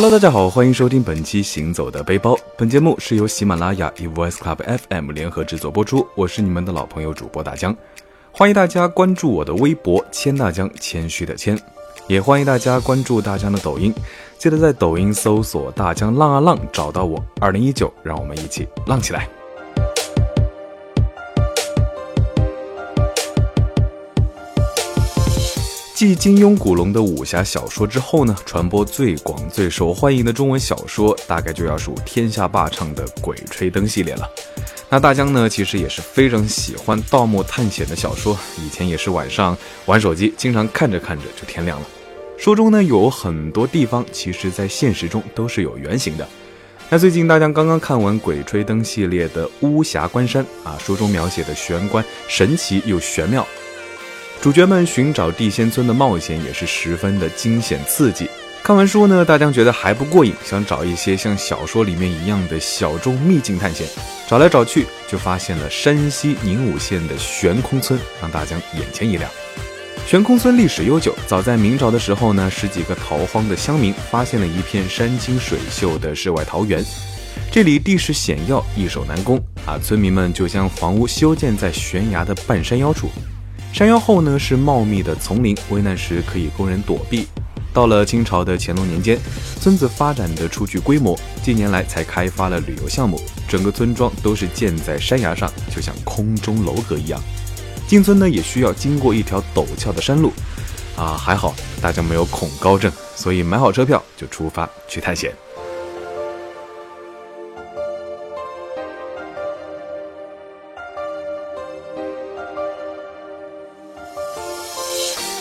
Hello， 大家好，欢迎收听本期行走的背包。本节目是由喜马拉雅 Evois Club FM 联合制作播出，我是你们的老朋友主播大江。欢迎大家关注我的微博谦大江，谦虚的谦，也欢迎大家关注大江的抖音，记得在抖音搜索大江浪啊浪，找到我2019，让我们一起浪起来。继金庸、古龙的武侠小说之后呢，传播最广最受欢迎的中文小说大概就要数天下霸唱的鬼吹灯系列了。那大江呢，其实也是非常喜欢盗墓探险的小说，以前也是晚上玩手机，经常看着看着就天亮了。书中呢有很多地方其实在现实中都是有原型的。那最近大江刚刚看完鬼吹灯系列的巫峡关山啊，书中描写的玄关神奇又玄妙，主角们寻找地仙村的冒险也是十分的惊险刺激。看完书呢，大江觉得还不过瘾，想找一些像小说里面一样的小众秘境探险。找来找去，就发现了山西宁武县的悬空村，让大江眼前一亮。悬空村历史悠久，早在明朝的时候呢，十几个逃荒的乡民发现了一片山清水秀的世外桃源。这里地势险要，易守难攻啊，村民们就将房屋修建在悬崖的半山腰处。山腰后呢是茂密的丛林，危难时可以供人躲避。到了清朝的乾隆年间，村子发展的初具规模，近年来才开发了旅游项目，整个村庄都是建在山崖上，就像空中楼阁一样。进村呢也需要经过一条陡峭的山路啊，还好大家没有恐高症，所以买好车票就出发去探险。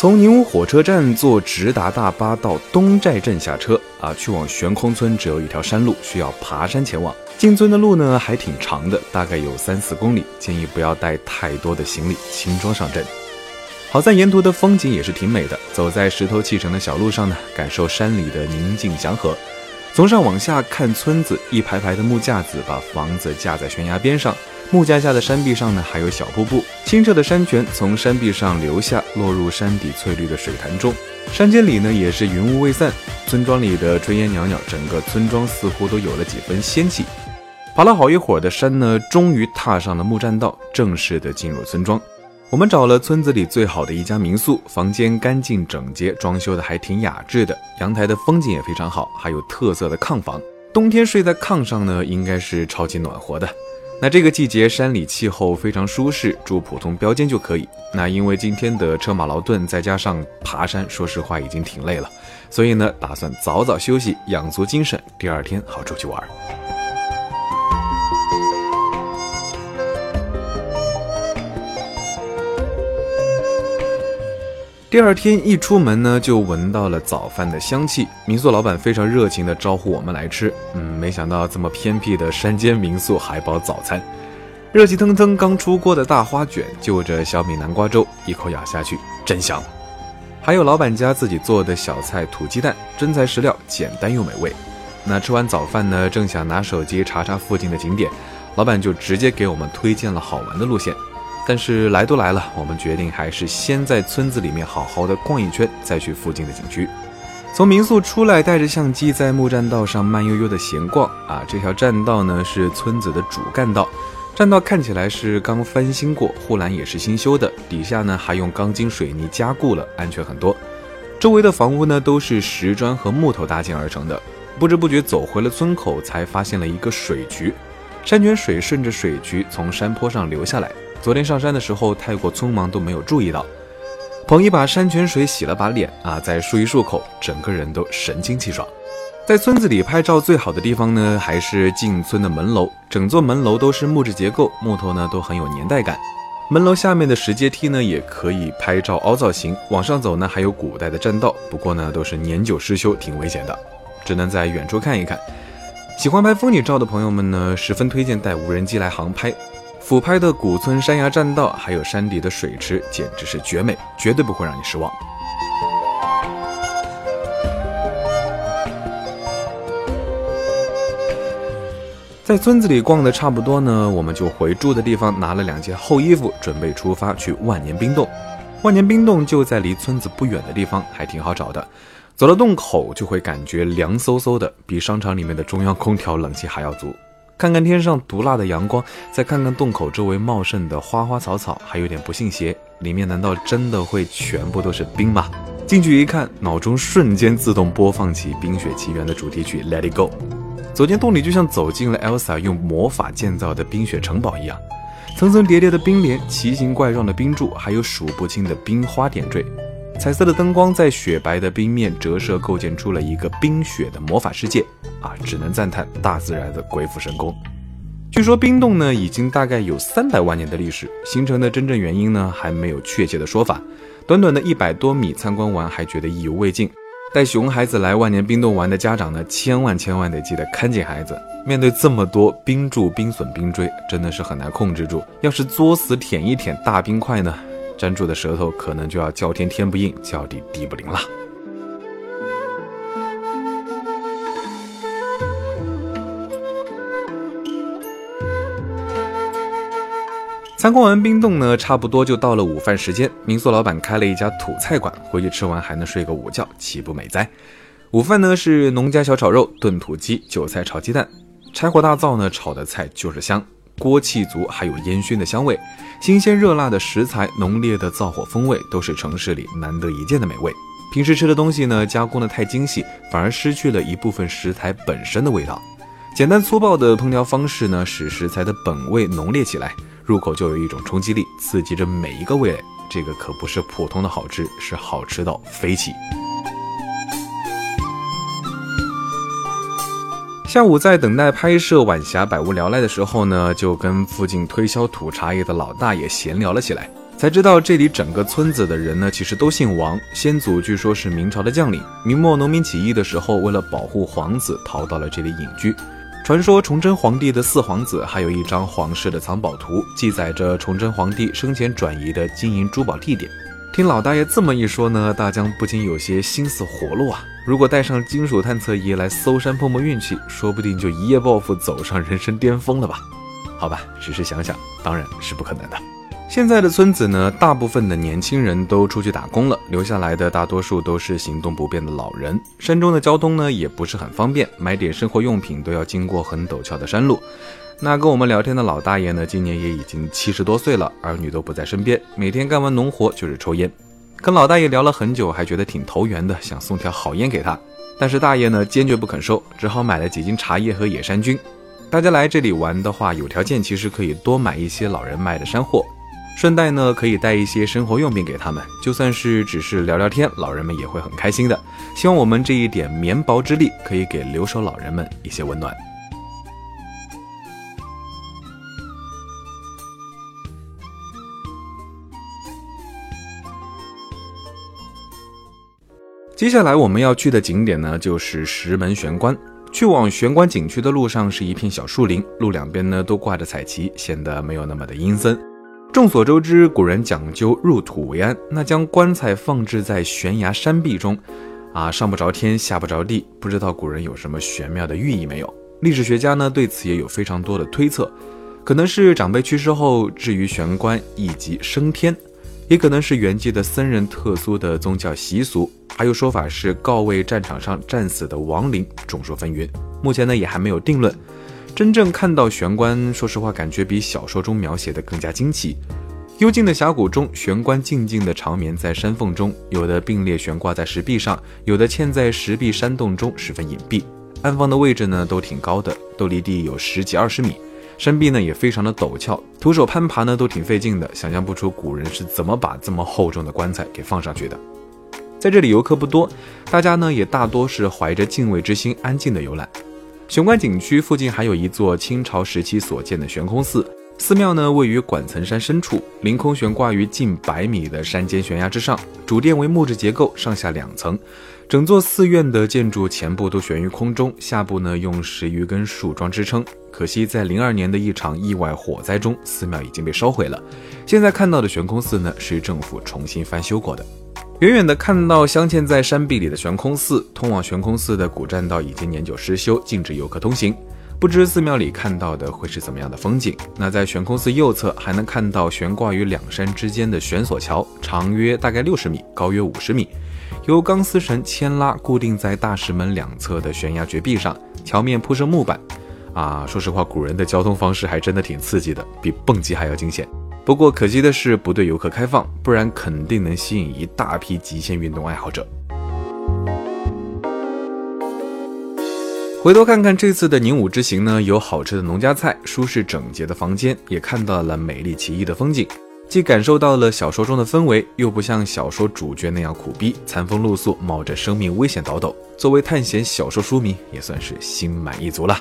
从宁武火车站坐直达大巴到东寨镇下车啊，去往悬空村只有一条山路，需要爬山前往。进村的路呢还挺长的，大概有3-4公里，建议不要带太多的行李，轻装上阵。好在沿途的风景也是挺美的，走在石头砌成的小路上呢，感受山里的宁静祥和。从上往下看村子，一排排的木架子把房子架在悬崖边上，木架下的山壁上呢还有小瀑布，清澈的山泉从山壁上流下，落入山底翠绿的水潭中。山间里呢也是云雾未散，村庄里的炊烟袅袅，整个村庄似乎都有了几分仙气。爬了好一会儿的山呢，终于踏上了木栈道，正式的进入村庄。我们找了村子里最好的一家民宿，房间干净整洁，装修的还挺雅致的，阳台的风景也非常好，还有特色的炕房。冬天睡在炕上呢，应该是超级暖和的。那这个季节山里气候非常舒适，住普通标间就可以。那因为今天的车马劳顿再加上爬山，说实话已经挺累了，所以呢打算早早休息，养足精神，第二天好出去玩。第二天一出门呢，就闻到了早饭的香气，民宿老板非常热情地招呼我们来吃。没想到这么偏僻的山间民宿还包早餐。热气腾腾刚出锅的大花卷，就着小米南瓜粥，一口咬下去，真香。还有老板家自己做的小菜土鸡蛋，真材实料，简单又美味。那吃完早饭呢，正想拿手机查查附近的景点，老板就直接给我们推荐了好玩的路线。但是来都来了，我们决定还是先在村子里面好好的逛一圈，再去附近的景区。从民宿出来，带着相机在木栈道上慢悠悠的闲逛啊，这条栈道呢是村子的主干道，栈道看起来是刚翻新过，护栏也是新修的，底下呢还用钢筋水泥加固了，安全很多。周围的房屋呢都是石砖和木头搭建而成的。不知不觉走回了村口，才发现了一个水渠，山泉水顺着水渠从山坡上流下来。昨天上山的时候太过匆忙，都没有注意到。捧一把山泉水洗了把脸啊，再漱一漱口，整个人都神清气爽。在村子里拍照最好的地方呢，还是进村的门楼，整座门楼都是木质结构，木头呢都很有年代感。门楼下面的石阶梯呢也可以拍照凹造型，往上走呢还有古代的栈道，不过呢都是年久失修，挺危险的，只能在远处看一看。喜欢拍风景照的朋友们呢，十分推荐带无人机来航拍。俯拍的古村山崖栈道，还有山底的水池，简直是绝美，绝对不会让你失望。在村子里逛的差不多呢，我们就回住的地方拿了2件厚衣服，准备出发去万年冰洞。万年冰洞就在离村子不远的地方，还挺好找的。走到洞口就会感觉凉飕飕的，比商场里面的中央空调冷气还要足。看看天上毒辣的阳光，再看看洞口周围茂盛的花花草草，还有点不信邪，里面难道真的会全部都是冰吗？进去一看，脑中瞬间自动播放起《冰雪奇缘》的主题曲 Let it go。 走进洞里就像走进了 Elsa 用魔法建造的冰雪城堡一样，层层叠叠的冰帘，奇形怪状的冰柱，还有数不清的冰花点缀。彩色的灯光在雪白的冰面折射，构建出了一个冰雪的魔法世界啊！只能赞叹大自然的鬼斧神工。据说冰洞呢已经大概有300万年的历史，形成的真正原因呢还没有确切的说法。短短的100多米参观完还觉得意犹未尽，带熊孩子来万年冰洞玩的家长呢，千万得记得看紧孩子。面对这么多冰柱、冰笋、冰锥，真的是很难控制住。要是作死舔一舔大冰块呢，粘住的舌头可能就要叫天天不应，叫地地不灵了。参观完冰洞呢，差不多就到了午饭时间。民宿老板开了一家土菜馆，回去吃完还能睡个午觉，岂不美哉？午饭呢是农家小炒肉、炖土鸡、韭菜炒鸡蛋，柴火大灶呢炒的菜就是香，锅气足，还有烟熏的香味，新鲜热辣的食材，浓烈的灶火风味，都是城市里难得一见的美味。平时吃的东西呢，加工的太精细，反而失去了一部分食材本身的味道。简单粗暴的烹调方式呢，使食材的本味浓烈起来，入口就有一种冲击力，刺激着每一个味蕾。这个可不是普通的好吃，是好吃到飞起。下午在等待拍摄晚霞百无聊赖的时候呢，就跟附近推销土茶叶的老大爷闲聊了起来，才知道这里整个村子的人呢其实都姓王。先祖据说是明朝的将领，明末农民起义的时候为了保护皇子逃到了这里隐居。传说崇祯皇帝的四皇子还有一张皇室的藏宝图，记载着崇祯皇帝生前转移的金银珠宝地点。听老大爷这么一说呢，大江不禁有些心思活络啊！如果带上金属探测仪来搜山碰碰运气，说不定就一夜暴富，走上人生巅峰了吧？好吧，只是想想，当然是不可能的。现在的村子呢，大部分的年轻人都出去打工了，留下来的大多数都是行动不便的老人。山中的交通呢，也不是很方便，买点生活用品都要经过很陡峭的山路。那跟我们聊天的老大爷呢，今年也已经70多岁了，儿女都不在身边，每天干完农活就是抽烟。跟老大爷聊了很久，还觉得挺投缘的，想送条好烟给他，但是大爷呢坚决不肯收，只好买了几斤茶叶和野山菌。大家来这里玩的话，有条件其实可以多买一些老人卖的山货，顺带呢可以带一些生活用品给他们，就算是只是聊聊天，老人们也会很开心的。希望我们这一点绵薄之力可以给留守老人们一些温暖。接下来我们要去的景点呢，就是石门玄关。去往玄关景区的路上是一片小树林，路两边呢都挂着彩旗，显得没有那么的阴森。众所周知，古人讲究入土为安，那将棺材放置在悬崖山壁中，上不着天，下不着地，不知道古人有什么玄妙的寓意没有？历史学家呢对此也有非常多的推测，可能是长辈去世后置于玄关以及升天，也可能是原籍的僧人特殊的宗教习俗，还有说法是告慰战场上战死的亡灵，众说纷纭。目前呢也还没有定论。真正看到玄关，说实话感觉比小说中描写的更加惊奇。幽静的峡谷中，玄关静静的长眠在山缝中，有的并列悬挂在石壁上，有的嵌在石壁山洞中，十分隐蔽。安放的位置呢都挺高的，都离地有10几20米。山壁呢也非常的陡峭，徒手攀爬呢都挺费劲的，想象不出古人是怎么把这么厚重的棺材给放上去的。在这里游客不多，大家呢也大多是怀着敬畏之心安静的游览。玄关景区附近还有一座清朝时期所建的悬空寺，寺庙呢位于管层山深处，凌空悬挂于近100米的山间悬崖之上，主殿为木质结构，上下2层。整座寺院的建筑前部都悬于空中，下部呢用10余根树桩支撑。可惜在02年的一场意外火灾中，寺庙已经被烧毁了。现在看到的悬空寺呢，是政府重新翻修过的。远远的看到镶嵌在山壁里的悬空寺，通往悬空寺的古栈道已经年久失修，禁止游客通行。不知寺庙里看到的会是怎么样的风景？那在悬空寺右侧还能看到悬挂于2山之间的悬索桥，长约大概60米，高约50米。由钢丝绳牵拉固定在大石门两侧的悬崖绝壁上，桥面铺上木板。说实话，古人的交通方式还真的挺刺激的，比蹦极还要惊险。不过可惜的是，不对游客开放，不然肯定能吸引一大批极限运动爱好者。回头看看这次的宁武之行呢，有好吃的农家菜，舒适整洁的房间，也看到了美丽奇异的风景，既感受到了小说中的氛围，又不像小说主角那样苦逼残风露宿，冒着生命危险倒斗。作为探险小说书迷，也算是心满意足了。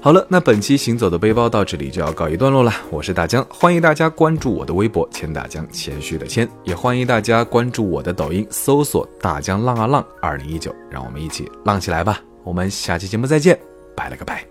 好了，那本期行走的背包到这里就要告一段落了。我是大江，欢迎大家关注我的微博谦大江，谦虚的谦，也欢迎大家关注我的抖音，搜索大江浪啊浪2019，让我们一起浪起来吧。我们下期节目再见，拜了个拜。